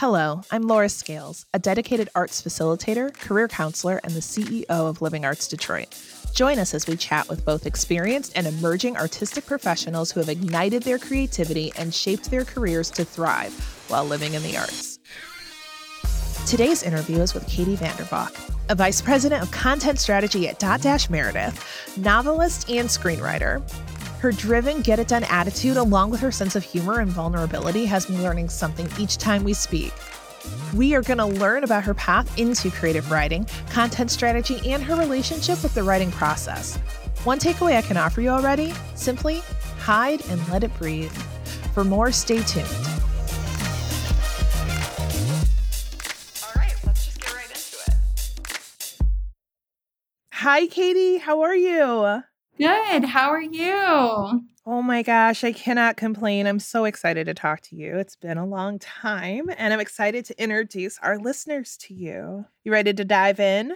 Hello, I'm Laura Scales, a dedicated arts facilitator, career counselor, and the CEO of Living Arts Detroit. Join us as we chat with both experienced and emerging artistic professionals who have ignited their creativity and shaped their careers to thrive while living in the arts. Today's interview is with Katie Vandervalk, a vice president of content strategy at Dot Dash Meredith, novelist and screenwriter. Her driven, get-it-done attitude, along with her sense of humor and vulnerability, has me learning something each time we speak. We are going to learn about her path into creative writing, content strategy, and her relationship with the writing process. One takeaway I can offer you already, simply hide and let it breathe. For more, stay tuned. All right, let's just get right into it. Hi, Katie. How are you? Good. How are you? Oh my gosh, I cannot complain. I'm so excited to talk to you. It's been a long time, and I'm excited to introduce our listeners to you. You ready to dive in?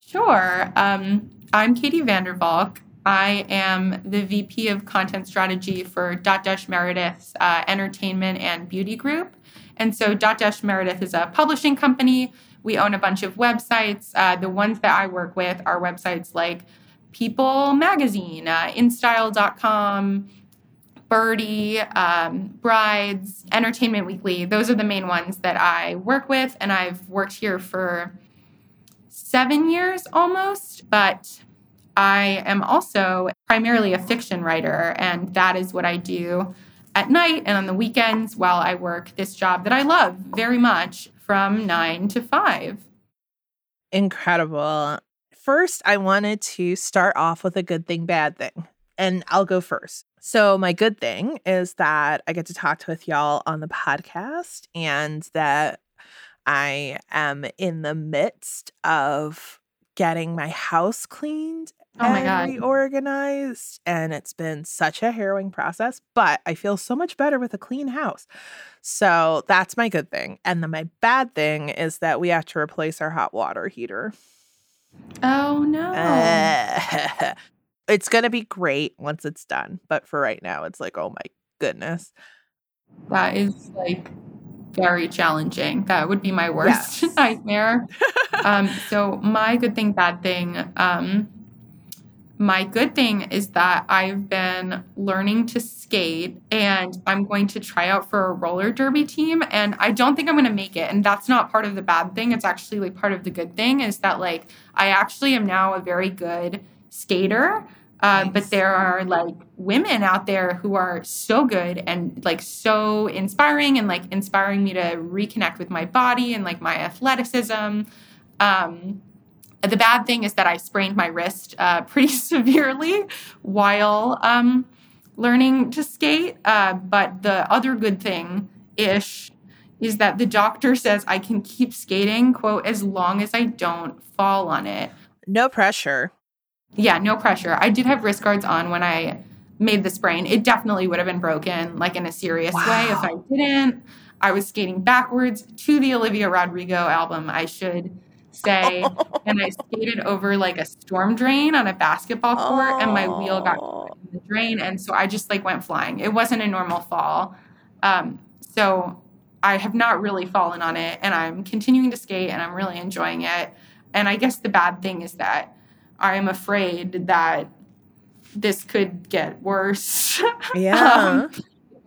Sure. I'm Katie Vandervalk. I am the VP of Content Strategy for Dot Dash Meredith's Entertainment and Beauty Group. And so Dot Dash Meredith is a publishing company. We own a bunch of websites. The ones that I work with are websites like People Magazine, InStyle.com, Birdie, Brides, Entertainment Weekly. Those are the main ones that I work with, and I've worked here for 7 years almost, but I am also primarily a fiction writer, and that is what I do at night and on the weekends while I work this job that I love very much from 9 to 5. Incredible. First, I wanted to start off with a good thing, bad thing, and I'll go first. So my good thing is that I get to talk with y'all on the podcast and that I am in the midst of getting my house cleaned and reorganized, and it's been such a harrowing process, but I feel so much better with a clean house. So that's my good thing. And then my bad thing is that we have to replace our hot water heater. Oh, no. It's going to be great once it's done. But for right now, it's like, oh, my goodness. That is, like, very challenging. That would be my worst nightmare. So my good thing, bad thing. My good thing is that I've been learning to skate, and I'm going to try out for a roller derby team. And I don't think I'm going to make it. And that's not part of the bad thing. It's actually like part of the good thing is that like I actually am now a very good skater. Nice. But there are like women out there who are so good and like so inspiring and like inspiring me to reconnect with my body and like my athleticism. The bad thing is that I sprained my wrist pretty severely while learning to skate. But the other good thing-ish is that the doctor says I can keep skating, quote, as long as I don't fall on it. No pressure. Yeah, no pressure. I did have wrist guards on when I made the sprain. It definitely would have been broken, like in a serious way if I didn't. I was skating backwards to the Olivia Rodrigo album, I should say, and I skated over like a storm drain on a basketball court, and my wheel got caught in the drain, and so I just like went flying. It wasn't a normal fall, so I have not really fallen on it, and I'm continuing to skate, and I'm really enjoying it. And I guess the bad thing is that I am afraid that this could get worse. If I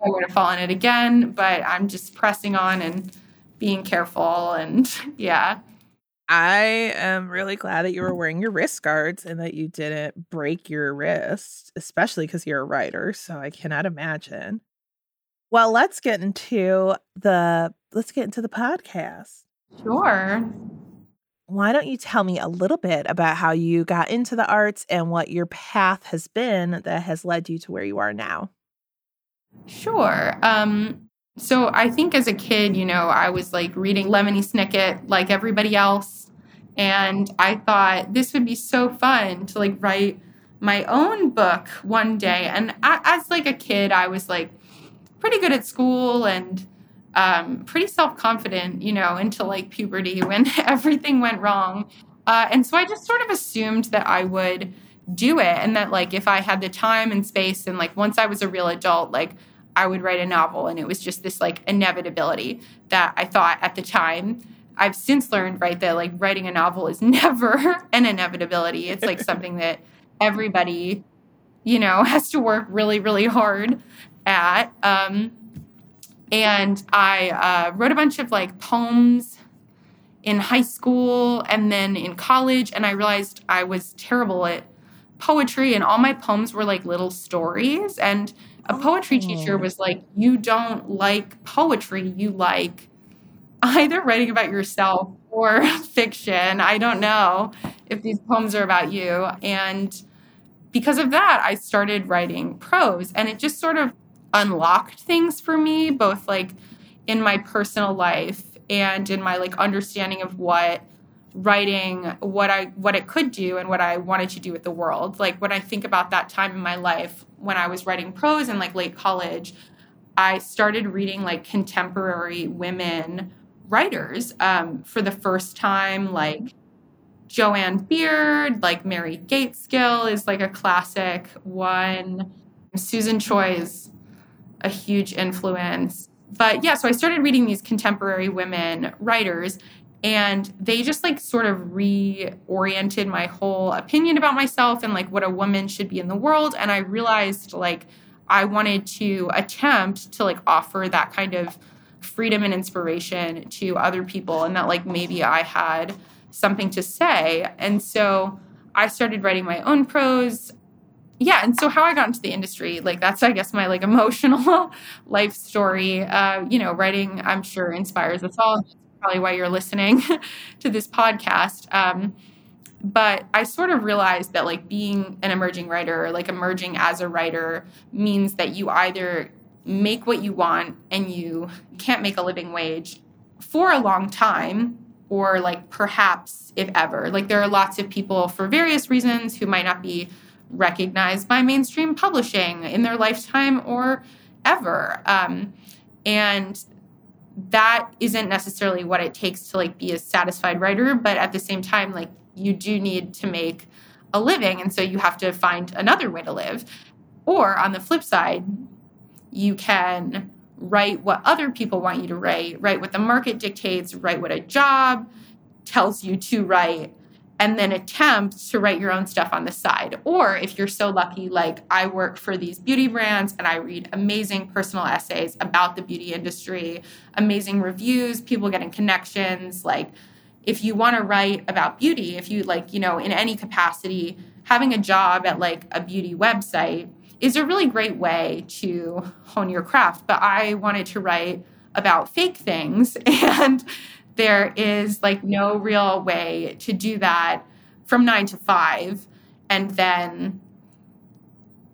were to fall on it again, but I'm just pressing on and being careful, and I am really glad that you were wearing your wrist guards and that you didn't break your wrist, especially because you're a writer. So I cannot imagine. Well, let's get into the podcast. Sure. Why don't you tell me a little bit about how you got into the arts and what your path has been that has led you to where you are now? Sure. So I think as a kid, you know, I was like reading Lemony Snicket like everybody else. And I thought this would be so fun to like write my own book one day. And as like a kid, I was like pretty good at school and pretty self-confident, you know, until like puberty when everything went wrong. And so I just sort of assumed that I would do it. And that like if I had the time and space and like once I was a real adult, like I would write a novel. And it was just this like inevitability that I thought at the time. I've since learned, right, that like writing a novel is never an inevitability. It's like something that everybody, you know, has to work really, really hard at. And I wrote a bunch of like poems in high school and then in college. And I realized I was terrible at poetry, and all my poems were like little stories. And a poetry teacher was like, you don't like poetry, you like either writing about yourself or fiction. I don't know if these poems are about you. And because of that, I started writing prose. And it just sort of unlocked things for me, both like in my personal life and in my like understanding of what writing, what it could do and what I wanted to do with the world. Like when I think about that time in my life when I was writing prose in like late college, I started reading like contemporary women writers for the first time, like Joanne Beard, like Mary Gateskill is like a classic one. Susan Choi is a huge influence. But yeah, so I started reading these contemporary women writers, and they just like sort of reoriented my whole opinion about myself and like what a woman should be in the world. And I realized like I wanted to attempt to like offer that kind of freedom and inspiration to other people, and that like maybe I had something to say. And so I started writing my own prose. Yeah, and so how I got into the industry, like that's, I guess, my like emotional life story. You know, writing, I'm sure, inspires us all. That's probably why you're listening to this podcast. But I sort of realized that like being an emerging writer, or like emerging as a writer, means that you either make what you want and you can't make a living wage for a long time, or like perhaps if ever. Like there are lots of people for various reasons who might not be recognized by mainstream publishing in their lifetime or ever. And that isn't necessarily what it takes to like be a satisfied writer. But at the same time, like you do need to make a living. And so you have to find another way to live. Or on the flip side, you can write what other people want you to write what the market dictates, write what a job tells you to write, and then attempt to write your own stuff on the side. Or if you're so lucky, like I work for these beauty brands and I read amazing personal essays about the beauty industry, amazing reviews, people getting connections. Like if you want to write about beauty, if you like, you know, in any capacity, having a job at like a beauty website is a really great way to hone your craft. But I wanted to write about fake things, and there is like no real way to do that from 9 to 5 and then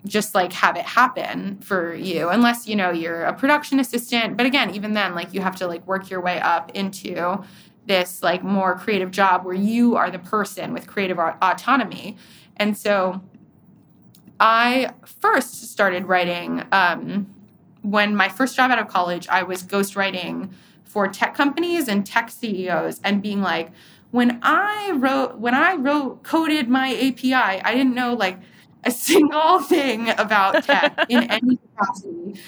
just like have it happen for you, unless, you know, you're a production assistant. But again, even then, like you have to like work your way up into this like more creative job where you are the person with creative autonomy. And so I first started writing when my first job out of college, I was ghostwriting for tech companies and tech CEOs, and being like, when I coded my API, I didn't know like a single thing about tech in any capacity.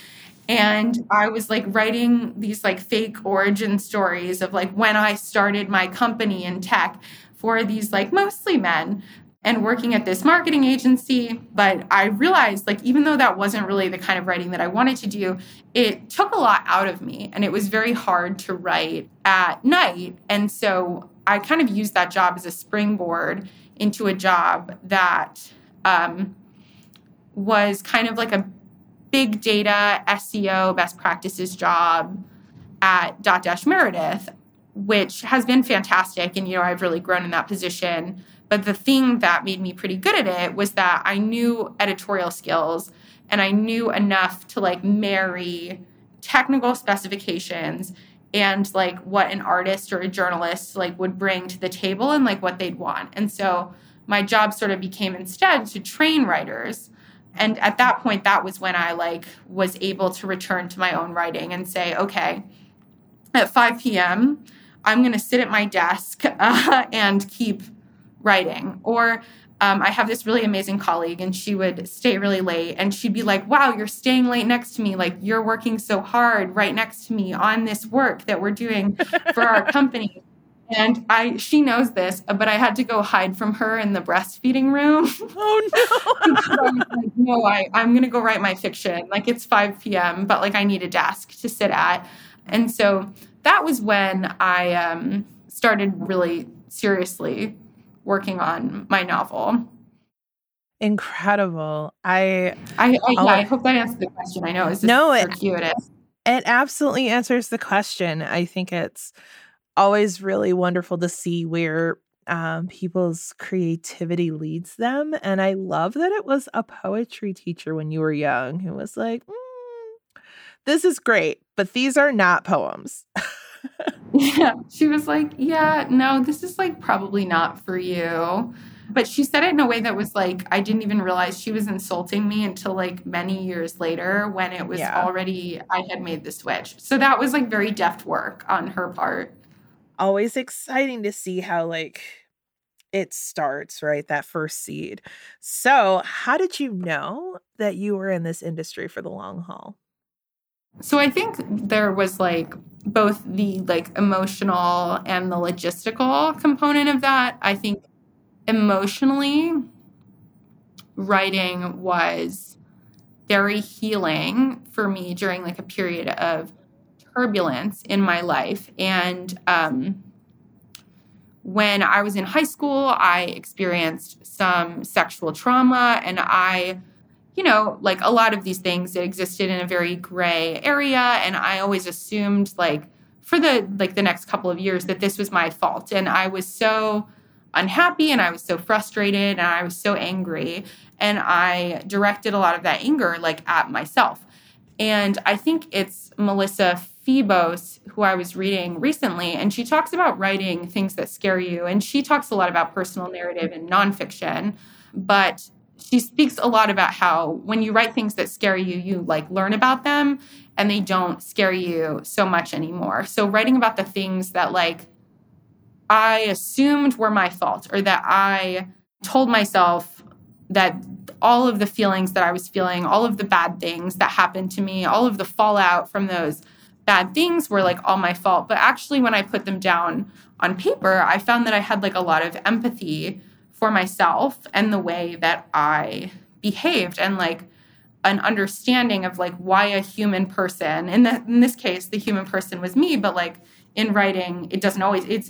And I was like writing these like fake origin stories of like when I started my company in tech for these like mostly men, and working at this marketing agency. But I realized like even though that wasn't really the kind of writing that I wanted to do, it took a lot out of me, and it was very hard to write at night. And so I kind of used that job as a springboard into a job that was kind of like a big data SEO best practices job at Dot Dash Meredith, which has been fantastic. And, you know, I've really grown in that position. But the thing that made me pretty good at it was that I knew editorial skills, and I knew enough to like marry technical specifications and like what an artist or a journalist like would bring to the table and like what they'd want. And so my job sort of became instead to train writers. And at that point, that was when I like was able to return to my own writing and say, okay, at 5 p.m., I'm going to sit at my desk and keep writing. Or I have this really amazing colleague, and she would stay really late, and she'd be like, wow, you're staying late next to me. Like, you're working so hard right next to me on this work that we're doing for our company. And she knows this, but I had to go hide from her in the breastfeeding room. Oh, no. So I was like, no, I'm going to go write my fiction. Like, it's 5 p.m., but, like, I need a desk to sit at. And so that was when I started really seriously working on my novel. Incredible. I hope that answers the question. I know it's circuitous. It absolutely answers the question. I think it's always really wonderful to see where people's creativity leads them. And I love that it was a poetry teacher when you were young who was like, this is great, but these are not poems. Yeah, she was like, yeah, no, this is like probably not for you. But she said it in a way that was like, I didn't even realize she was insulting me until like many years later when it was already, I had made the switch. So that was like very deft work on her part. Always exciting to see how like it starts, right? That first seed. So how did you know that you were in this industry for the long haul? So I think there was like both the like emotional and the logistical component of that. I think emotionally, writing was very healing for me during like a period of turbulence in my life. And when I was in high school, I experienced some sexual trauma, and you know, like a lot of these things that existed in a very gray area. And I always assumed like for the next couple of years that this was my fault. And I was so unhappy, and I was so frustrated, and I was so angry. And I directed a lot of that anger like at myself. And I think it's Melissa Febos, who I was reading recently, and she talks about writing things that scare you. And she talks a lot about personal narrative and nonfiction, but she speaks a lot about how when you write things that scare you, you like learn about them and they don't scare you so much anymore. So writing about the things that like I assumed were my fault, or that I told myself that all of the feelings that I was feeling, all of the bad things that happened to me, all of the fallout from those bad things were like all my fault. But actually when I put them down on paper, I found that I had like a lot of empathy for myself and the way that I behaved, and like an understanding of like why a human person, in this case, the human person was me, but like in writing, it always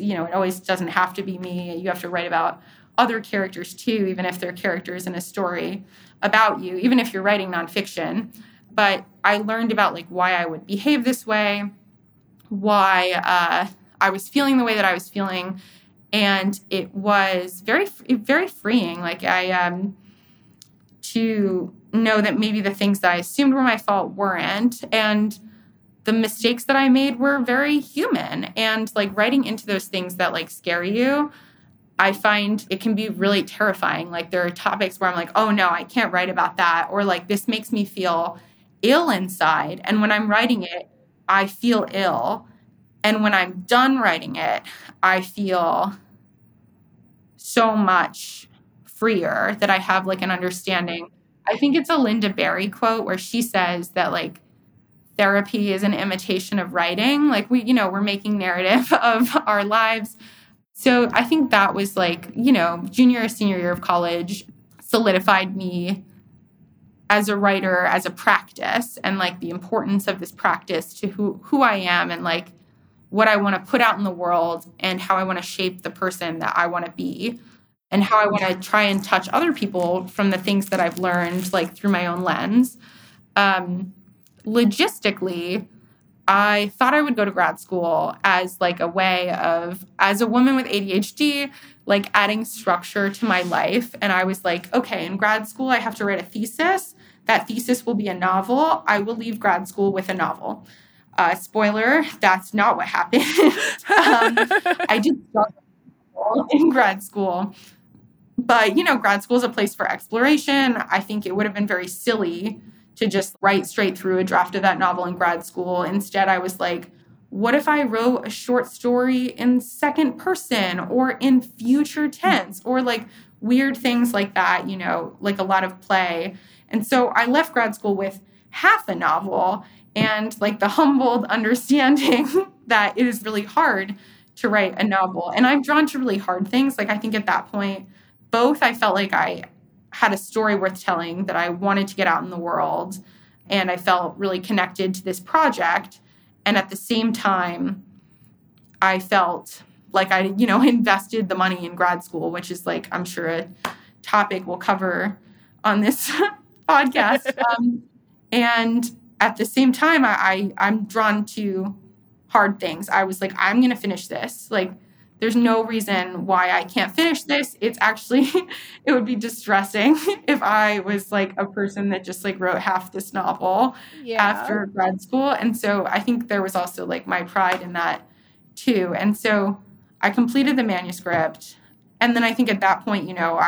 doesn't have to be me. You have to write about other characters too, even if they're characters in a story about you, even if you're writing nonfiction. But I learned about like why I would behave this way, why I was feeling the way that I was feeling. And it was very, very freeing. Like to know that maybe the things that I assumed were my fault weren't, and the mistakes that I made were very human. And like writing into those things that like scare you, I find it can be really terrifying. Like there are topics where I'm like, oh no, I can't write about that. Or like this makes me feel ill inside. And when I'm writing it, I feel ill. And when I'm done writing it, I feel so much freer that I have like an understanding. I think it's a Linda Berry quote where she says that like therapy is an imitation of writing. Like we're making narrative of our lives. So I think that was like, you know, junior or senior year of college solidified me as a writer, as a practice, and like the importance of this practice to who I am, and like what I want to put out in the world, and how I want to shape the person that I want to be, and how I want to try and touch other people from the things that I've learned, like through my own lens. Logistically, I thought I would go to grad school as like a way of, as a woman with ADHD, like adding structure to my life. And I was like, okay, in grad school, I have to write a thesis. That thesis will be a novel. I will leave grad school with a novel. Spoiler, that's not what happened. I did struggle in grad school. But, you know, grad school is a place for exploration. I think it would have been very silly to just write straight through a draft of that novel in grad school. Instead, I was like, what if I wrote a short story in second person, or in future tense, or like, weird things like that, you know, like a lot of play. And so I left grad school with half a novel and like the humbled understanding that it is really hard to write a novel. And I'm drawn to really hard things. Like I think at that point, both I felt like I had a story worth telling that I wanted to get out in the world. And I felt really connected to this project. And at the same time, I felt like I, you know, invested the money in grad school, which is like, I'm sure a topic we'll cover on this podcast. And at the same time, I'm drawn to hard things. I was like, I'm going to finish this. Like, there's no reason why I can't finish this. It's actually, it would be distressing if I was like a person that just like wrote half this novel after grad school. And so I think there was also like my pride in that too. And so I completed the manuscript. And then I think at that point, you know,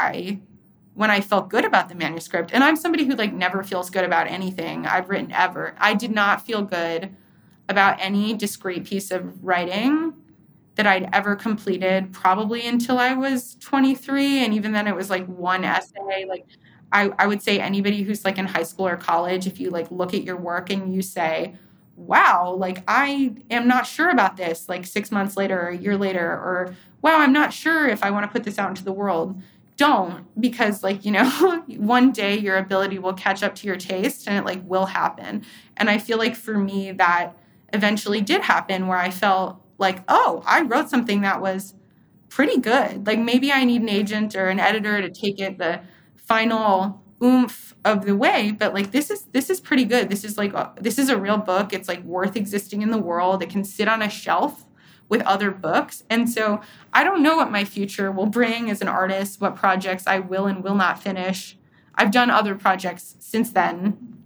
when I felt good about the manuscript, and I'm somebody who like never feels good about anything I've written ever. I did not feel good about any discrete piece of writing that I'd ever completed, probably until I was 23. And even then it was like one essay. Like I would say anybody who's like in high school or college, if you like look at your work and you say, wow, like I am not sure about this, like 6 months later or a year later, or wow, I'm not sure if I want to put this out into the world. Don't, because like, you know, one day your ability will catch up to your taste and it like will happen. And I feel like for me that eventually did happen, where I felt like, oh, I wrote something that was pretty good. Like maybe I need an agent or an editor to take it the final oomph of the way, but like this is pretty good. This is a real book. It's like worth existing in the world. It can sit on a shelf with other books. And so I don't know what my future will bring as an artist, what projects I will and will not finish. I've done other projects since then,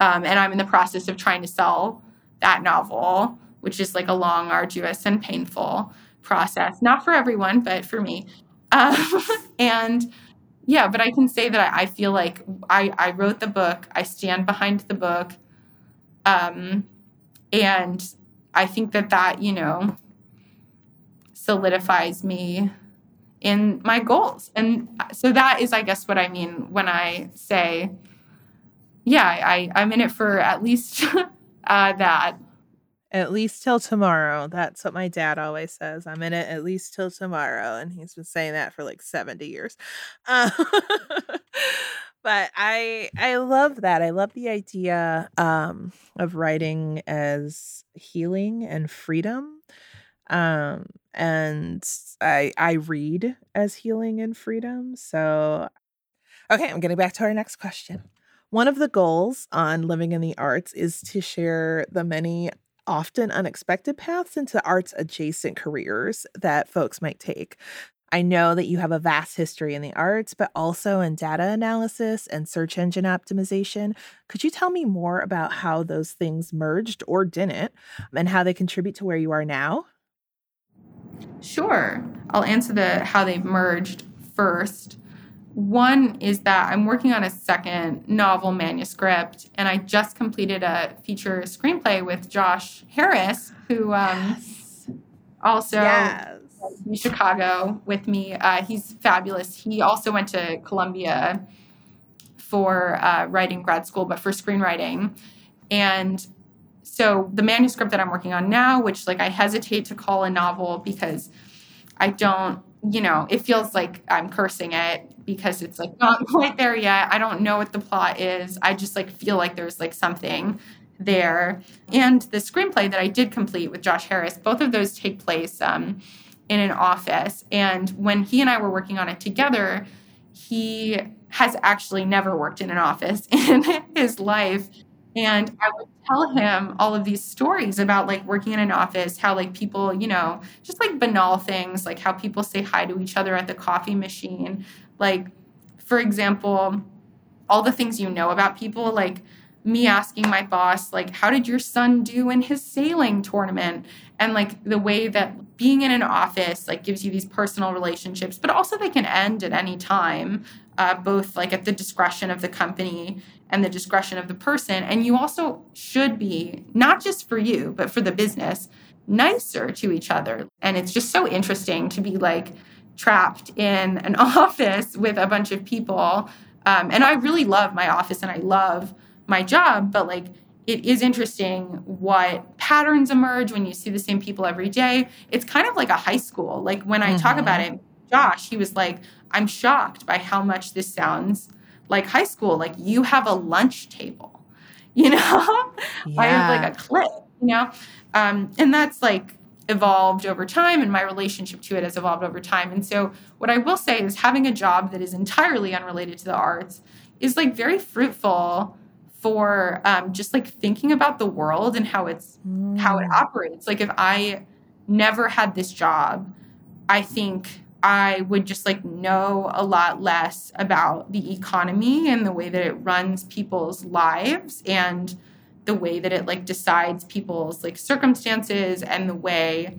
and I'm in the process of trying to sell that novel, which is like a long, arduous, and painful process. Not for everyone, but for me. And yeah, but I can say that I feel like I wrote the book. I stand behind the book. And I think that, you know, solidifies me in my goals. And so that is, I guess, what I mean when I say, yeah, I'm in it for at least that. At least till tomorrow. That's what my dad always says. I'm in it at least till tomorrow. And he's been saying that for like 70 years. But I love that. I love the idea of writing as healing and freedom. And I read as healing and freedom. So, okay, I'm getting back to our next question. One of the goals on Living in the Arts is to share the many often unexpected paths into arts adjacent careers that folks might take. I know that you have a vast history in the arts, but also in data analysis and search engine optimization. Could you tell me more about how those things merged or didn't and how they contribute to where you are now? Sure. I'll answer the how they merged first. One is that I'm working on a second novel manuscript, and I just completed a feature screenplay with Josh Harris, who also is in Chicago with me. He's fabulous. He also went to Columbia for writing grad school, but for screenwriting. And so the manuscript that I'm working on now, which like I hesitate to call a novel because I don't, you know, it feels like I'm cursing it because it's like not quite there yet. I don't know what the plot is. I just like feel like there's like something there. And the screenplay that I did complete with Josh Harris, both of those take place in an office. And when he and I were working on it together, he has actually never worked in an office in his life. And I would tell him all of these stories about like working in an office, how like people, you know, just like banal things, like how people say hi to each other at the coffee machine. Like, for example, all the things you know about people, like me asking my boss, like, how did your son do in his sailing tournament? And like the way that being in an office like gives you these personal relationships, but also they can end at any time, both like at the discretion of the company and the discretion of the person. And you also should be, not just for you, but for the business, nicer to each other. And it's just so interesting to be like trapped in an office with a bunch of people. And I really love my office and I love my job, but like it is interesting what patterns emerge when you see the same people every day. It's kind of like a high school. Like when I talk about it, Josh, he was like, I'm shocked by how much this sounds like high school. Like you have a lunch table, you know, I have like a clip, you know? And that's like evolved over time and my relationship to it has evolved over time. And so what I will say is having a job that is entirely unrelated to the arts is like very fruitful for just like thinking about the world and how it's how it operates. Like if I never had this job, I think I would just like know a lot less about the economy and the way that it runs people's lives and the way that it like decides people's like circumstances and the way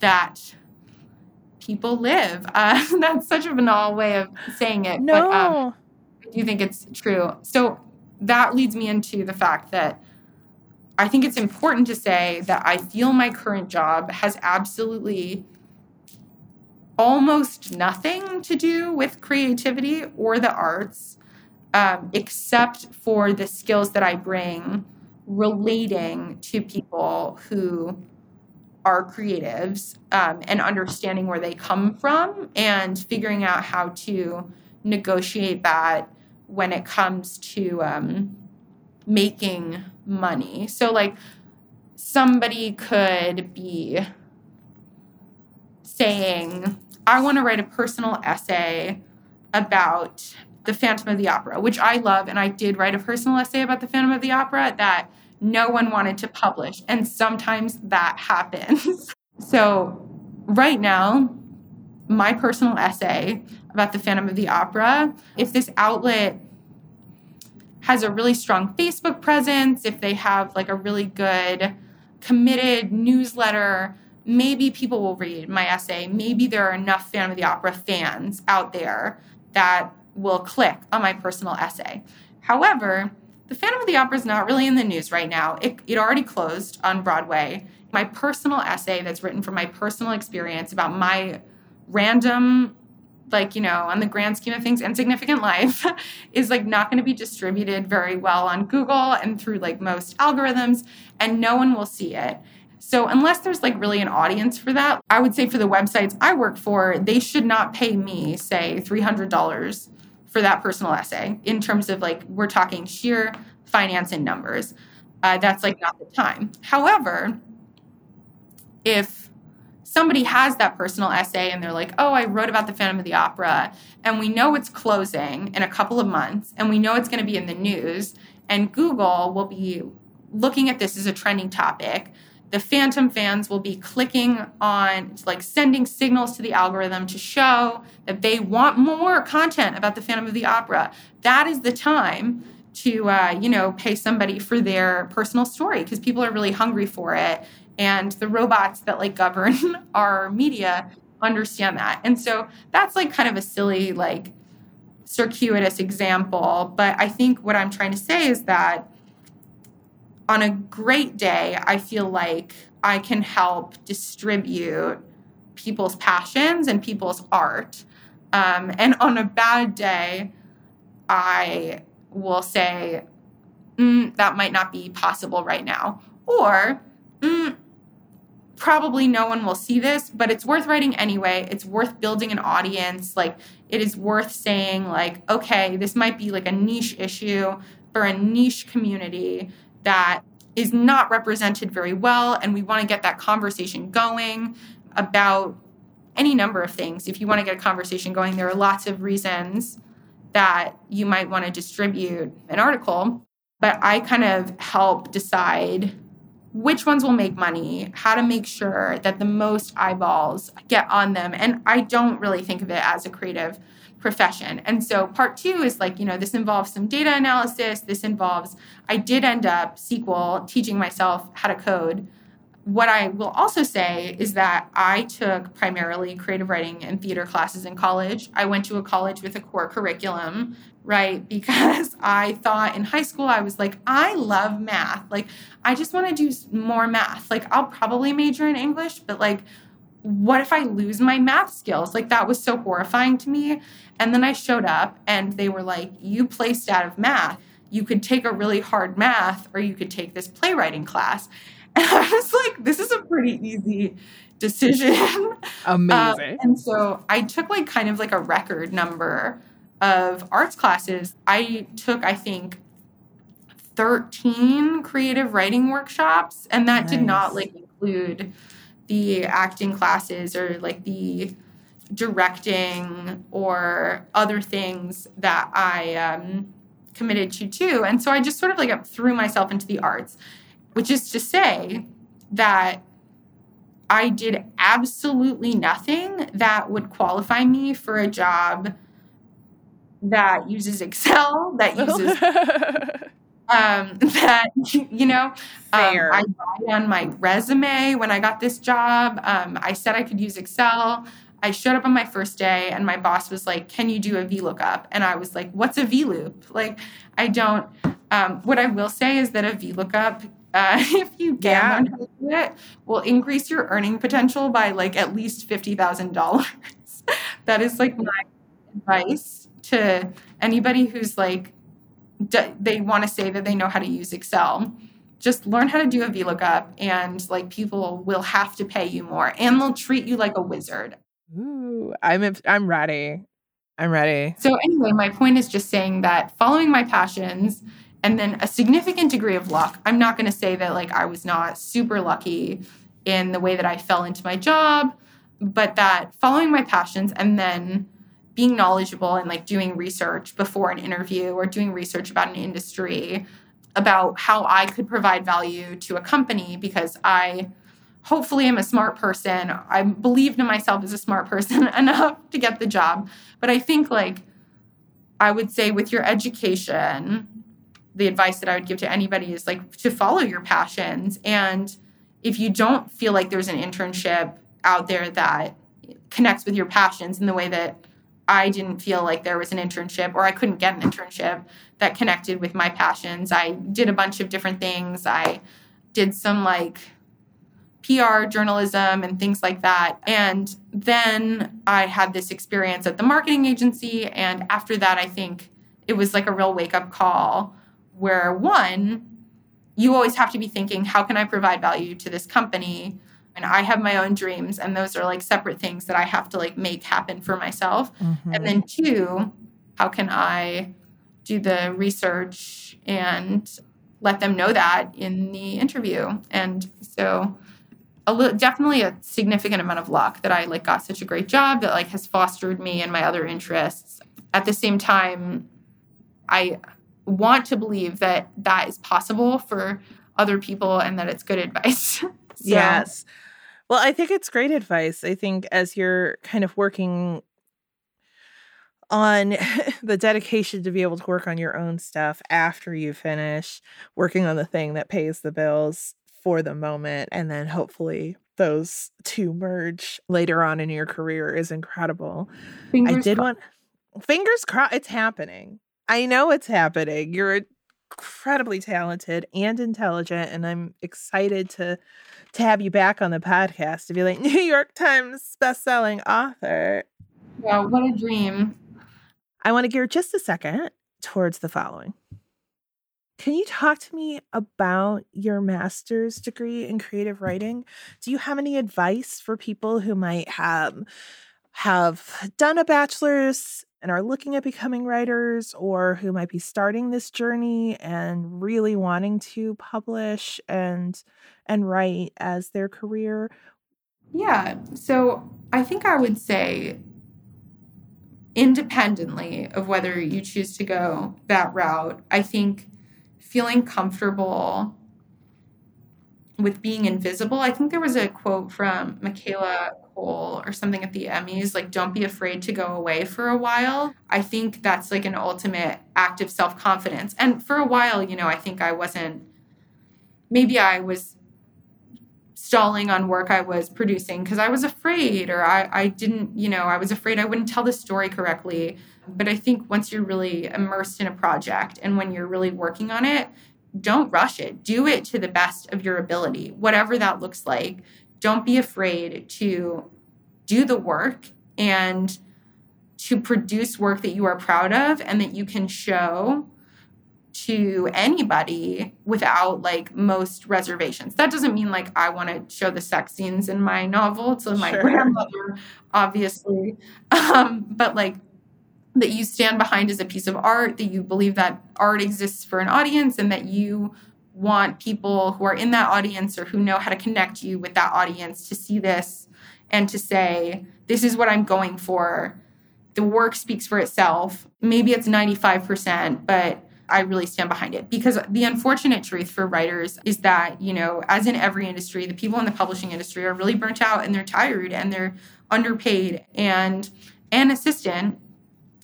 that people live. That's such a banal way of saying it, but I do think it's true. So that leads me into the fact that I think it's important to say that I feel my current job has absolutely almost nothing to do with creativity or the arts, except for the skills that I bring relating to people who are creatives, and understanding where they come from and figuring out how to negotiate that when it comes to making money. So like somebody could be saying, I want to write a personal essay about the Phantom of the Opera, which I love. And I did write a personal essay about the Phantom of the Opera that no one wanted to publish. And sometimes that happens. So right now, my personal essay about the Phantom of the Opera, if this outlet has a really strong Facebook presence, if they have like a really good committed newsletter, maybe people will read my essay. Maybe there are enough Phantom of the Opera fans out there that will click on my personal essay. However, the Phantom of the Opera is not really in the news right now. It already closed on Broadway. My personal essay that's written from my personal experience about my random, like, you know, on the grand scheme of things, insignificant life is like not going to be distributed very well on Google and through like most algorithms, and no one will see it. So unless there's like really an audience for that, I would say for the websites I work for, they should not pay me, say, $300 for that personal essay in terms of like, we're talking sheer finance and numbers. That's like not the time. However, if somebody has that personal essay and they're like, oh, I wrote about the Phantom of the Opera and we know it's closing in a couple of months and we know it's going to be in the news and Google will be looking at this as a trending topic, the Phantom fans will be clicking on, like sending signals to the algorithm to show that they want more content about the Phantom of the Opera. That is the time to, you know, pay somebody for their personal story because people are really hungry for it. And the robots that like govern our media understand that. And so that's like kind of a silly, like circuitous example. But I think what I'm trying to say is that on a great day, I feel like I can help distribute people's passions and people's art. And on a bad day, I will say, that might not be possible right now. Or, probably no one will see this, but it's worth writing anyway. It's worth building an audience. Like, it is worth saying, like, okay, this might be like a niche issue for a niche community that is not represented very well, and we want to get that conversation going about any number of things. If you want to get a conversation going, there are lots of reasons that you might want to distribute an article, but I kind of help decide which ones will make money, how to make sure that the most eyeballs get on them. And I don't really think of it as a creative profession. And so part two is like, you know, this involves some data analysis. This involves, I did end up SQL teaching myself how to code. What I will also say is that I took primarily creative writing and theater classes in college. I went to a college with a core curriculum, right? Because I thought in high school, I was like, I love math. Like, I just want to do more math. Like, I'll probably major in English, but like, what if I lose my math skills? Like, that was so horrifying to me. And then I showed up and they were like, you placed out of math. You could take a really hard math or you could take this playwriting class. And I was like, this is a pretty easy decision. Amazing. And so I took like kind of like a record number of arts classes. I took, I think, 13 creative writing workshops, and that did not like include the acting classes or like the directing or other things that I committed to too. And so I just sort of like threw myself into the arts, which is to say that I did absolutely nothing that would qualify me for a job that uses Excel, that uses... that, you know, I lied on my resume when I got this job. I said I could use Excel. I showed up on my first day and my boss was like, can you do a VLOOKUP? And I was like, what's a VLOOP? Like, I don't, what I will say is that a VLOOKUP, if you get on how to do it, will increase your earning potential by like at least $50,000. That is like my advice to anybody who's like, they want to say that they know how to use Excel. Just learn how to do a VLOOKUP and like people will have to pay you more and they'll treat you like a wizard. Ooh, I'm ready. I'm ready. So anyway, my point is just saying that following my passions and then a significant degree of luck, I'm not going to say that like I was not super lucky in the way that I fell into my job, but that following my passions and then being knowledgeable and like doing research before an interview or doing research about an industry, about how I could provide value to a company, because I hopefully am a smart person. I believed in myself as a smart person enough to get the job. But I think like I would say with your education, the advice that I would give to anybody is like to follow your passions. And if you don't feel like there's an internship out there that connects with your passions in the way that I didn't feel like there was an internship, or I couldn't get an internship that connected with my passions. I did a bunch of different things. I did some like PR journalism and things like that. And then I had this experience at the marketing agency. And after that, I think it was like a real wake-up call where, one, you always have to be thinking, how can I provide value to this company? And I have my own dreams, and those are like separate things that I have to like make happen for myself. Mm-hmm. And then two, how can I do the research and let them know that in the interview? And so definitely a significant amount of luck that I like got such a great job that like has fostered me and my other interests. At the same time, I want to believe that that is possible for other people and that it's good advice. So. Yes. Well, I think it's great advice. I think as you're kind of working on the dedication to be able to work on your own stuff after you finish working on the thing that pays the bills for the moment, and then hopefully those two merge later on in your career is incredible. Fingers crossed. It's happening. I know it's happening. You're incredibly talented and intelligent, and I'm excited to have you back on the podcast to be like New York Times bestselling author. Wow, what a dream. I want to gear just a second towards the following. Can you talk to me about your master's degree in creative writing? Do you have any advice for people who might have done a bachelor's and are looking at becoming writers, or who might be starting this journey and really wanting to publish and write as their career? Yeah. So I think I would say, independently of whether you choose to go that route, I think feeling comfortable with being invisible. I think there was a quote from Michaela Cole or something at the Emmys, like, don't be afraid to go away for a while. I think that's like an ultimate act of self-confidence. And for a while, you know, I think I wasn't, maybe I was stalling on work I was producing because I was afraid, or I didn't, you know, I was afraid I wouldn't tell the story correctly. But I think once you're really immersed in a project and when you're really working on it, don't rush it. Do it to the best of your ability, whatever that looks like. don't be afraid to do the work and to produce work that you are proud of and that you can show to anybody without, like, most reservations. That doesn't mean, like, I want to show the sex scenes in my novel to my grandmother, obviously. But, like, that you stand behind as a piece of art, that you believe that art exists for an audience, and that you want people who are in that audience or who know how to connect you with that audience to see this and to say, this is what I'm going for. The work speaks for itself. Maybe it's 95%, but I really stand behind it. Because the unfortunate truth for writers is that, you know, as in every industry, the people in the publishing industry are really burnt out and they're tired and they're underpaid. And an assistant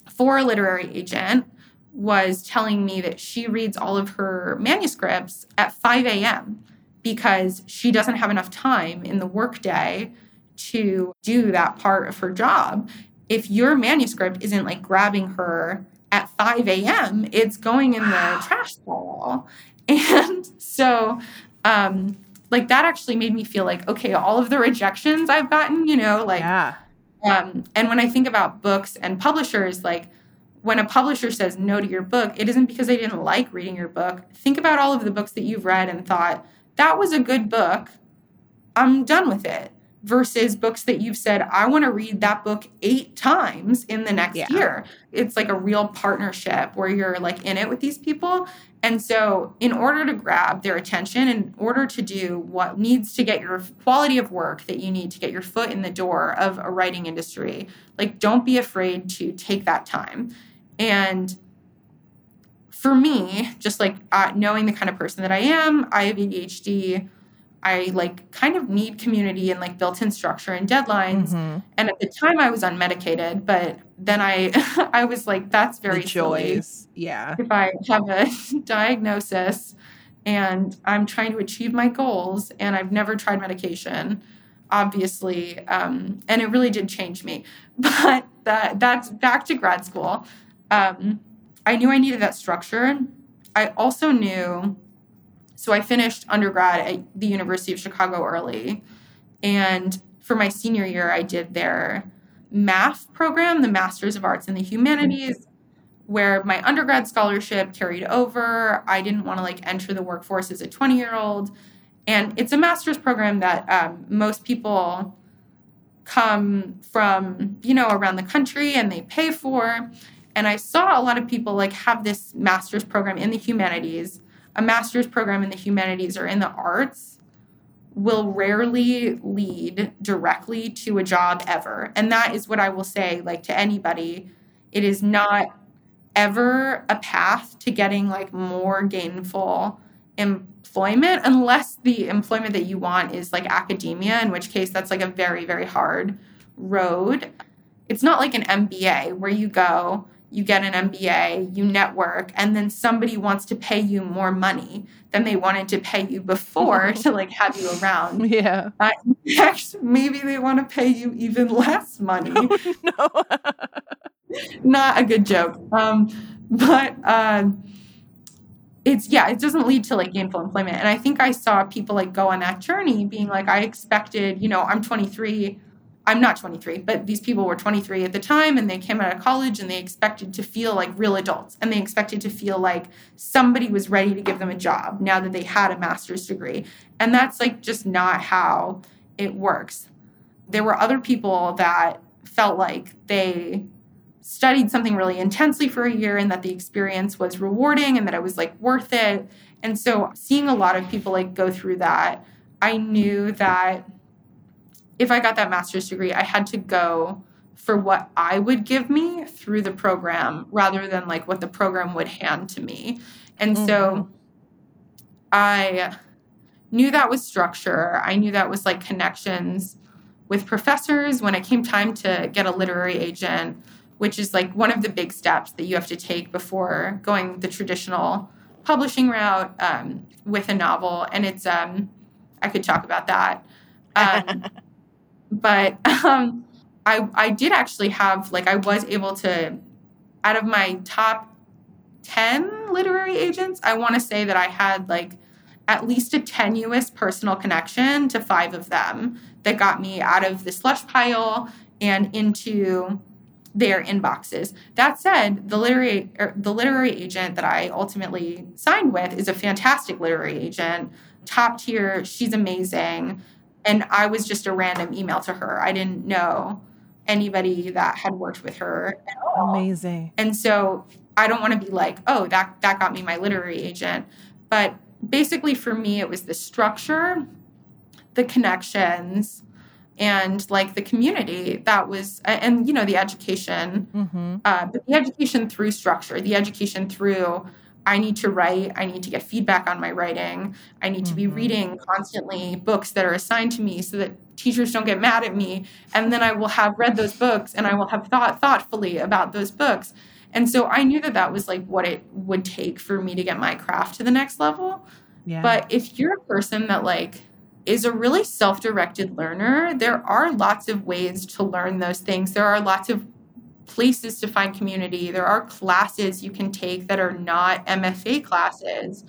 for a literary agent was telling me that she reads all of her manuscripts at 5 a.m. because she doesn't have enough time in the workday to do that part of her job. If your manuscript isn't, like, grabbing her at 5 a.m., it's going in the trash pile. And so, like, that actually made me feel like, okay, all of the rejections I've gotten, you know, like, and when I think about books and publishers, like, when a publisher says no to your book, it isn't because they didn't like reading your book. Think about all of the books that you've read and thought, that was a good book, I'm done with it, versus books that you've said, I want to read that book 8 times in the next year. It's like a real partnership where you're, like, in it with these people. And so in order to grab their attention, in order to do what needs to get your quality of work that you need to get your foot in the door of a writing industry, like, don't be afraid to take that time. And for me, just, like, knowing the kind of person that I am, I have ADHD, I, like, kind of need community and, like, built-in structure and deadlines. And at the time I was unmedicated, but then I was like, that's very silly. If I have a diagnosis and I'm trying to achieve my goals and I've never tried medication, obviously. And it really did change me. But that's back to grad school. I knew I needed that structure. I also knew... So I finished undergrad at the University of Chicago early. And for my senior year, I did their MAF program, the Masters of Arts in the Humanities, where my undergrad scholarship carried over. I didn't want to, like, enter the workforce as a 20-year-old. And it's a master's program that most people come from, you know, around the country and they pay for. And I saw a lot of people, like, have this master's program in the humanities. A master's program in the humanities or in the arts will rarely lead directly to a job ever. And that is what I will say, like, to anybody. It is not ever a path to getting, like, more gainful employment, unless the employment that you want is, like, academia, in which case that's, like, a very, very hard road. It's not like an MBA where you go, you get an MBA, you network, and then somebody wants to pay you more money than they wanted to pay you before to, like, have you around. Actually, maybe they want to pay you even less money. Not a good joke. It's, it doesn't lead to, like, gainful employment. And I think I saw people, like, go on that journey being like, I expected, you know, I'm 23. I'm not 23, but these people were 23 at the time, and they came out of college and they expected to feel like real adults, and they expected to feel like somebody was ready to give them a job now that they had a master's degree. And that's, like, just not how it works. There were other people that felt like they studied something really intensely for a year and that the experience was rewarding and that it was, like, worth it. And so seeing a lot of people, like, go through that, I knew that if I got that master's degree, I had to go for what I would give me through the program rather than, like, what the program would hand to me. And so I knew that was structure. I knew that was, like, connections with professors. When it came time to get a literary agent, which is, like, one of the big steps that you have to take before going the traditional publishing route with a novel. And it's, I could talk about that. But I did actually have, like, I was able to, out of my top 10 literary agents, I want to say that I had, like, at least a tenuous personal connection to 5 of them that got me out of the slush pile and into their inboxes. That said, the literary agent that I ultimately signed with is a fantastic literary agent, top tier. She's amazing. And I was just a random email to her. I didn't know anybody that had worked with her at all. Amazing. And so I don't want to be like, oh, that got me my literary agent. But basically for me, it was the structure, the connections, and like the community that was, and you know, the education, but the education through structure, the education through I need to write, I need to get feedback on my writing, I need to be reading constantly books that are assigned to me so that teachers don't get mad at me. And then I will have read those books and I will have thought thoughtfully about those books. And so I knew that that was like what it would take for me to get my craft to the next level. Yeah. But if you're a person that like is a really self-directed learner, there are lots of ways to learn those things. There are lots of places to find community. There are classes you can take that are not MFA classes.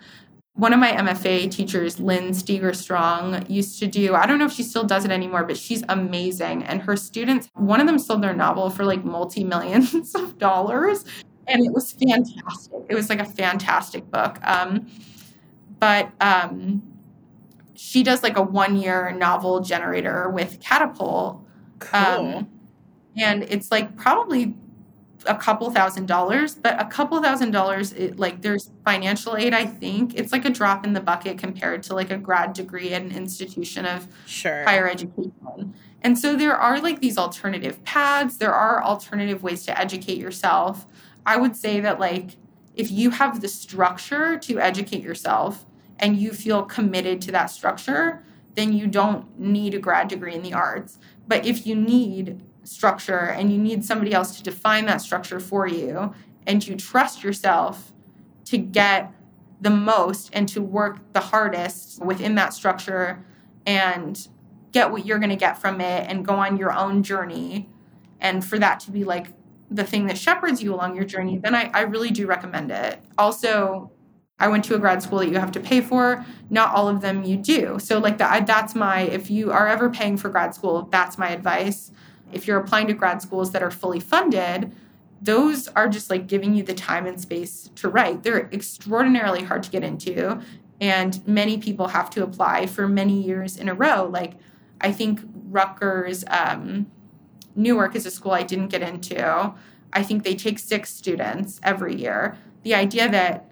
One of my MFA teachers, Lynn Steger Strong, used to do, I don't know if she still does it anymore, but she's amazing. And her students, one of them sold their novel for like multi-millions of dollars. And it was fantastic. It was like a fantastic book. She does like a 1-year novel generator with Catapult. Cool. And it's like probably a couple $1,000s, but a couple $1,000, like there's financial aid, I think. It's like a drop in the bucket compared to like a grad degree at an institution of higher education. And so there are like these alternative paths. There are alternative ways to educate yourself. I would say that like if you have the structure to educate yourself and you feel committed to that structure, then you don't need a grad degree in the arts. But if you need structure and you need somebody else to define that structure for you and you trust yourself to get the most and to work the hardest within that structure and get what you're going to get from it and go on your own journey, and for that to be like the thing that shepherds you along your journey, then I really do recommend it. Also, I went to a grad school that you have to pay for. Not all of them you do. So like if you are ever paying for grad school, that's my advice. If you're applying to grad schools that are fully funded, those are just like giving you the time and space to write. They're extraordinarily hard to get into. And many people have to apply for many years in a row. Like I think Rutgers, Newark is a school I didn't get into. I think they take 6 students every year. The idea that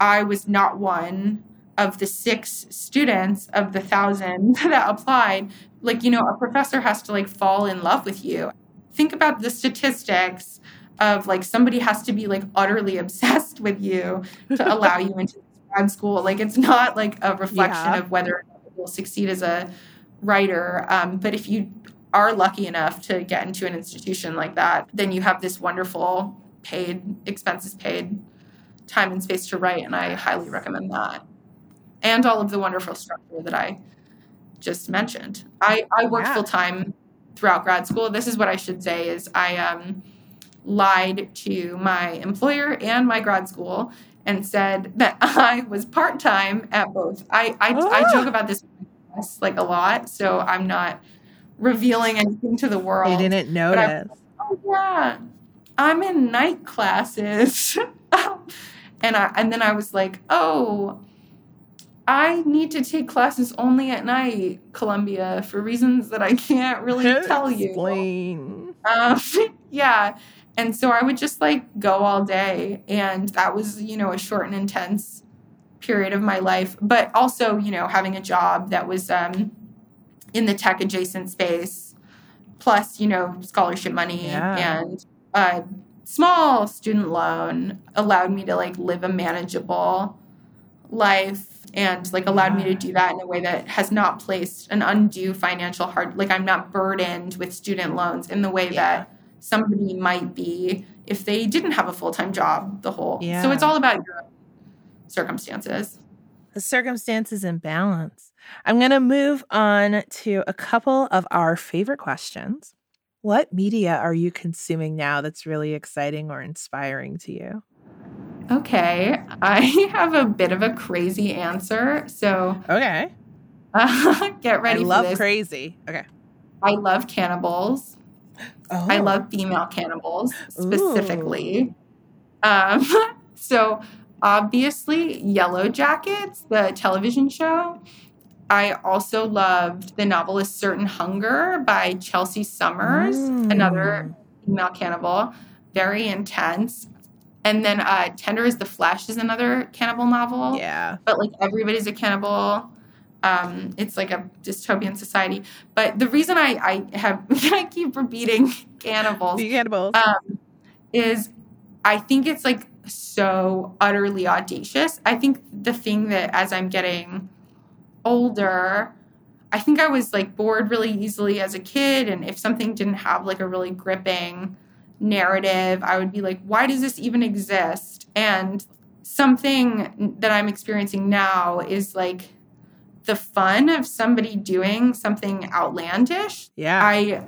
I was not one of the 6 students of the 1,000 that applied, like, you know, a professor has to like fall in love with you. Think about the statistics of like somebody has to be like utterly obsessed with you to allow you into grad school. Like it's not like a reflection of whether or not you'll succeed as a writer. But if you are lucky enough to get into an institution like that, then you have this wonderful expenses paid time and space to write. And I highly recommend that. And all of the wonderful structure that I just mentioned. I worked full-time throughout grad school. This is what I should say is I lied to my employer and my grad school and said that I was part-time at both. I joke about this like a lot, so I'm not revealing anything to the world. They didn't notice. I'm in night classes. and then I was like, oh, I need to take classes only at night, Columbia, for reasons that I can't really tell you. Explain. And so I would just like go all day. And that was, you know, a short and intense period of my life. But also, you know, having a job that was in the tech adjacent space, plus, you know, scholarship money and a small student loan allowed me to like live a manageable life. And like allowed me to do that in a way that has not placed an undue financial hard, like I'm not burdened with student loans in the way that somebody might be if they didn't have a full-time job the whole. Yeah. So it's all about your circumstances. The circumstances and balance. I'm going to move on to a couple of our favorite questions. What media are you consuming now that's really exciting or inspiring to you? Okay, I have a bit of a crazy answer. So, Get ready for this. I love crazy. Okay. I love cannibals. Oh. I love female cannibals specifically. So obviously Yellow Jackets, the television show. I also loved the novel A Certain Hunger by Chelsea Summers, another female cannibal, very intense. And then Tender is the Flesh is another cannibal novel. Yeah. But like everybody's a cannibal. It's like a dystopian society. But the reason I keep repeating cannibals. The cannibals. Is I think it's like so utterly audacious. I think the thing that as I'm getting older, I think I was like bored really easily as a kid. And if something didn't have like a really gripping narrative, I would be like, why does this even exist? And something that I'm experiencing now is like the fun of somebody doing something outlandish. Yeah. I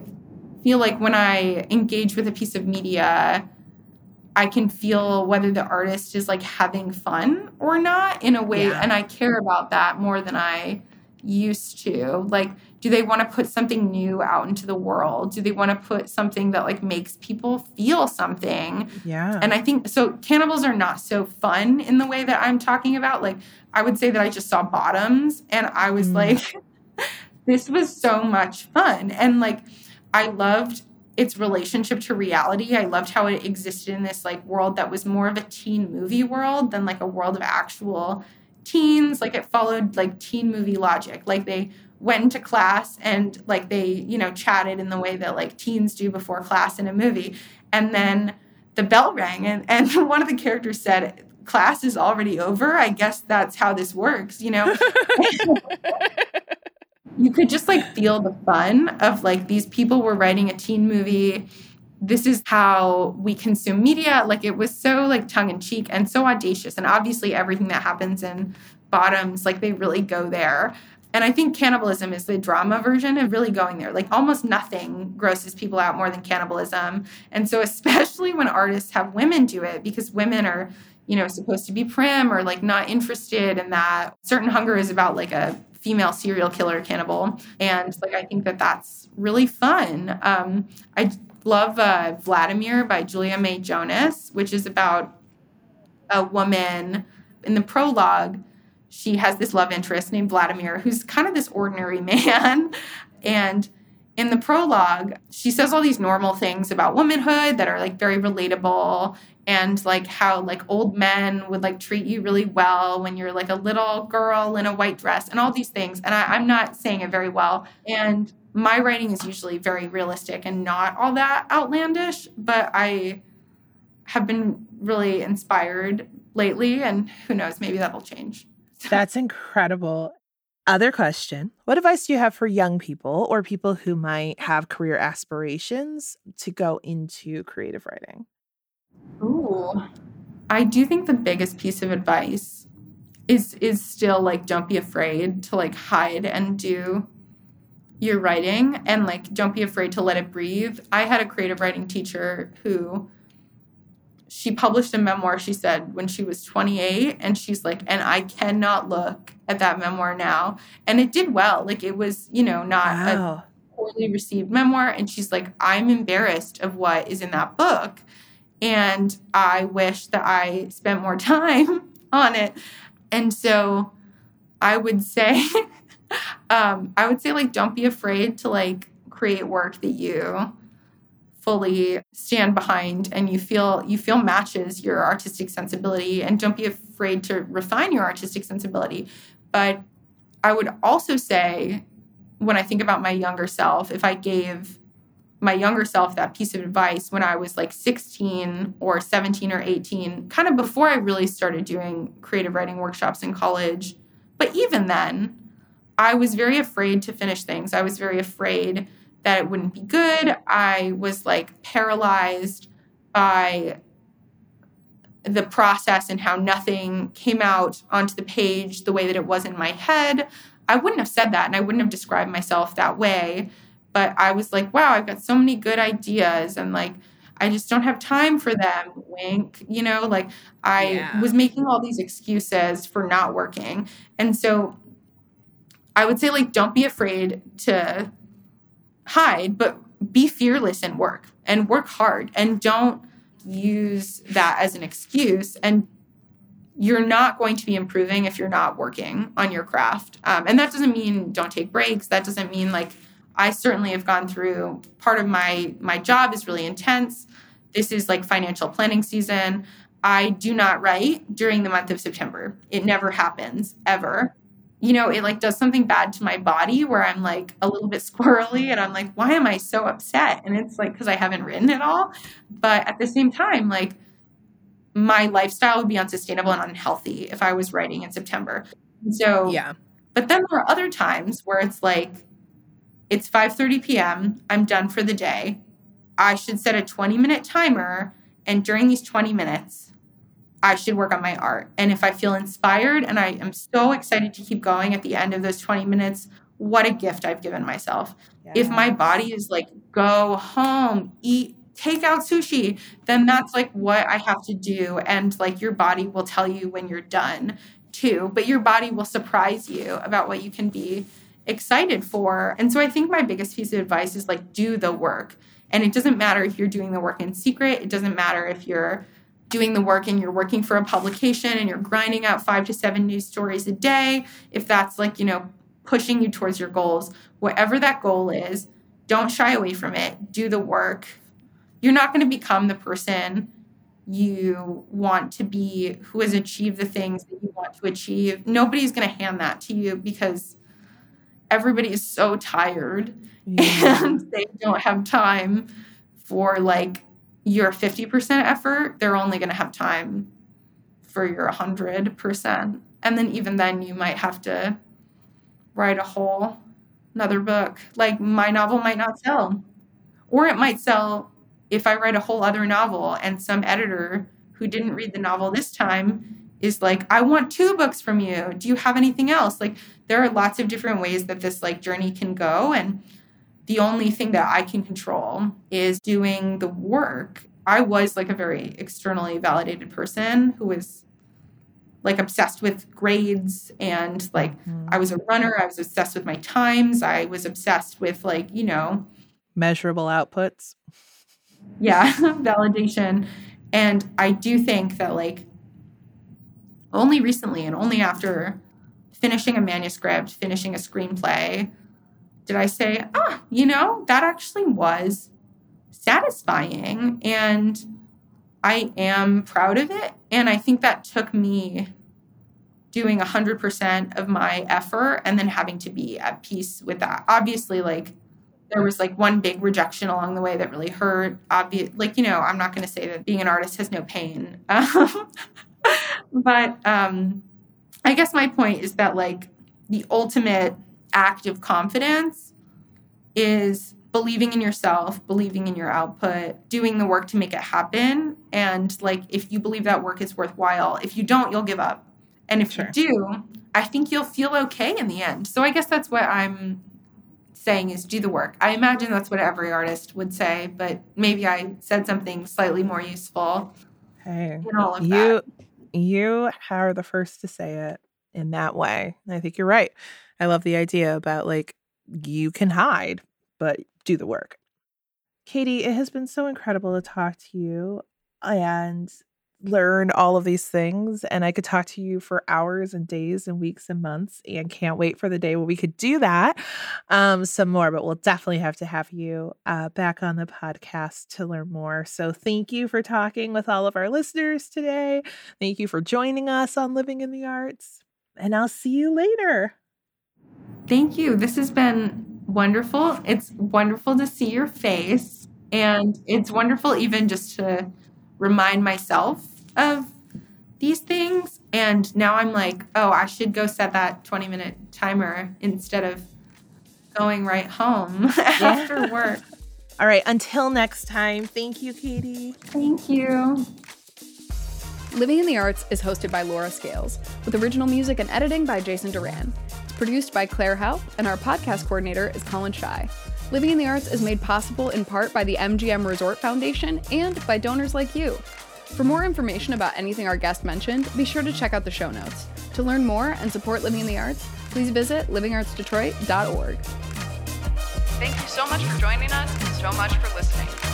feel like when I engage with a piece of media, I can feel whether the artist is like having fun or not in a way. Yeah. And I care about that more than I used to. Like, do they want to put something new out into the world? Do they want to put something that like makes people feel something? Yeah. And I think, so cannibals are not so fun in the way that I'm talking about. Like, I would say that I just saw Bottoms and I was like, this was so much fun. And like, I loved its relationship to reality. I loved how it existed in this like world that was more of a teen movie world than like a world of actual teens. Like it followed like teen movie logic. Like they went into class and like they, you know, chatted in the way that like teens do before class in a movie. And then the bell rang and one of the characters said, "Class is already over. I guess that's how this works," you know? You could just like feel the fun of like these people were writing a teen movie. This is how we consume media. Like it was so like tongue in cheek and so audacious. And obviously everything that happens in Bottoms, like they really go there. And I think cannibalism is the drama version of really going there. Like almost nothing grosses people out more than cannibalism. And so especially when artists have women do it, because women are, you know, supposed to be prim or like not interested in that. Certain Hunger is about like a female serial killer cannibal. And like, I think that that's really fun. I love Vladimir by Julia May Jonas, which is about a woman in the prologue. She has this love interest named Vladimir, who's kind of this ordinary man. And in the prologue, she says all these normal things about womanhood that are like very relatable, and like how like old men would like treat you really well when you're like a little girl in a white dress and all these things. And I'm not saying it very well. And my writing is usually very realistic and not all that outlandish, but I have been really inspired lately, and who knows, maybe that'll change. That's incredible. Other question, what advice do you have for young people or people who might have career aspirations to go into creative writing? Ooh, I do think the biggest piece of advice is still like, don't be afraid to like hide and do your writing, and like, don't be afraid to let it breathe. I had a creative writing teacher who, she published a memoir, she said, when she was 28, and she's like, and I cannot look at that memoir now. And it did well. Like it was, you know, not a poorly received memoir. And she's like, I'm embarrassed of what is in that book. And I wish that I spent more time on it. And so I would say, like, don't be afraid to like create work that you fully stand behind and you feel matches your artistic sensibility, and don't be afraid to refine your artistic sensibility. But I would also say, when I think about my younger self, if I gave my younger self that piece of advice when I was like 16 or 17 or 18, kind of before I really started doing creative writing workshops in college. But even then, I was very afraid to finish things. I was very afraid that it wouldn't be good. I was like paralyzed by the process and how nothing came out onto the page the way that it was in my head. I wouldn't have said that, and I wouldn't have described myself that way. But I was like, wow, I've got so many good ideas, and like, I just don't have time for them. Wink, you know, like I was making all these excuses for not working. And so I would say, like, don't be afraid to hide, but be fearless in work and work hard and don't use that as an excuse. And you're not going to be improving if you're not working on your craft. And that doesn't mean don't take breaks. That doesn't mean, like, I certainly have gone through, part of my job is really intense. This is like financial planning season. I do not write during the month of September. It never happens, ever. You know, it like does something bad to my body where I'm like a little bit squirrely and I'm like, why am I so upset? And it's like, because I haven't written at all. But at the same time, like my lifestyle would be unsustainable and unhealthy if I was writing in September. So, yeah. But then there are other times where it's like, it's 5:30 p.m. I'm done for the day. I should set a 20-minute timer. And during these 20 minutes, I should work on my art. And if I feel inspired and I am so excited to keep going at the end of those 20 minutes, what a gift I've given myself. Yeah. If my body is like, go home, eat, take out sushi, then that's like what I have to do. And like your body will tell you when you're done too, but your body will surprise you about what you can be excited for. And so I think my biggest piece of advice is like, do the work. And it doesn't matter if you're doing the work in secret. It doesn't matter if you're doing the work and you're working for a publication and you're grinding out 5 to 7 news stories a day. If that's like, you know, pushing you towards your goals, whatever that goal is, don't shy away from it. Do the work. You're not going to become the person you want to be who has achieved the things that you want to achieve. Nobody's going to hand that to you because everybody is so tired. Yeah. And they don't have time for like your 50% effort. They're only going to have time for your 100%. And then even then you might have to write a whole another book. Like my novel might not sell, or it might sell if I write a whole other novel and some editor who didn't read the novel this time is like, I want 2 books from you. Do you have anything else? Like there are lots of different ways that this like journey can go. And the only thing that I can control is doing the work. I was like a very externally validated person who was like obsessed with grades and like I was a runner. I was obsessed with my times. I was obsessed with like, you know, measurable outputs. Yeah, validation. And I do think that like only recently and only after finishing a manuscript, finishing a screenplay, did I say, you know, that actually was satisfying and I am proud of it. And I think that took me doing 100% of my effort and then having to be at peace with that. Obviously, like there was like one big rejection along the way that really hurt. Like, you know, I'm not going to say that being an artist has no pain. But I guess my point is that like the ultimate act of confidence is believing in yourself, believing in your output, doing the work to make it happen. And like, if you believe that work is worthwhile, if you don't, you'll give up. And if you do, I think you'll feel okay in the end. So I guess that's what I'm saying is do the work. I imagine that's what every artist would say, but maybe I said something slightly more useful. Hey, in all of that. You are the first to say it in that way. And I think you're right. I love the idea about like, you can hide, but do the work. Katie, it has been so incredible to talk to you and learn all of these things. And I could talk to you for hours and days and weeks and months and can't wait for the day where we could do that some more. But we'll definitely have to have you back on the podcast to learn more. So thank you for talking with all of our listeners today. Thank you for joining us on Living in the Arts. And I'll see you later. Thank you. This has been wonderful. It's wonderful to see your face. And it's wonderful even just to remind myself of these things. And now I'm like, oh, I should go set that 20-minute timer instead of going right home after work. All right. Until next time. Thank you, Katie. Thank you. Living in the Arts is hosted by Laura Scales, with original music and editing by Jason Duran. It's produced by Claire Howe, and our podcast coordinator is Colin Shai. Living in the Arts is made possible in part by the MGM Resort Foundation and by donors like you. For more information about anything our guest mentioned, be sure to check out the show notes. To learn more and support Living in the Arts, please visit livingartsdetroit.org. Thank you so much for joining us and so much for listening.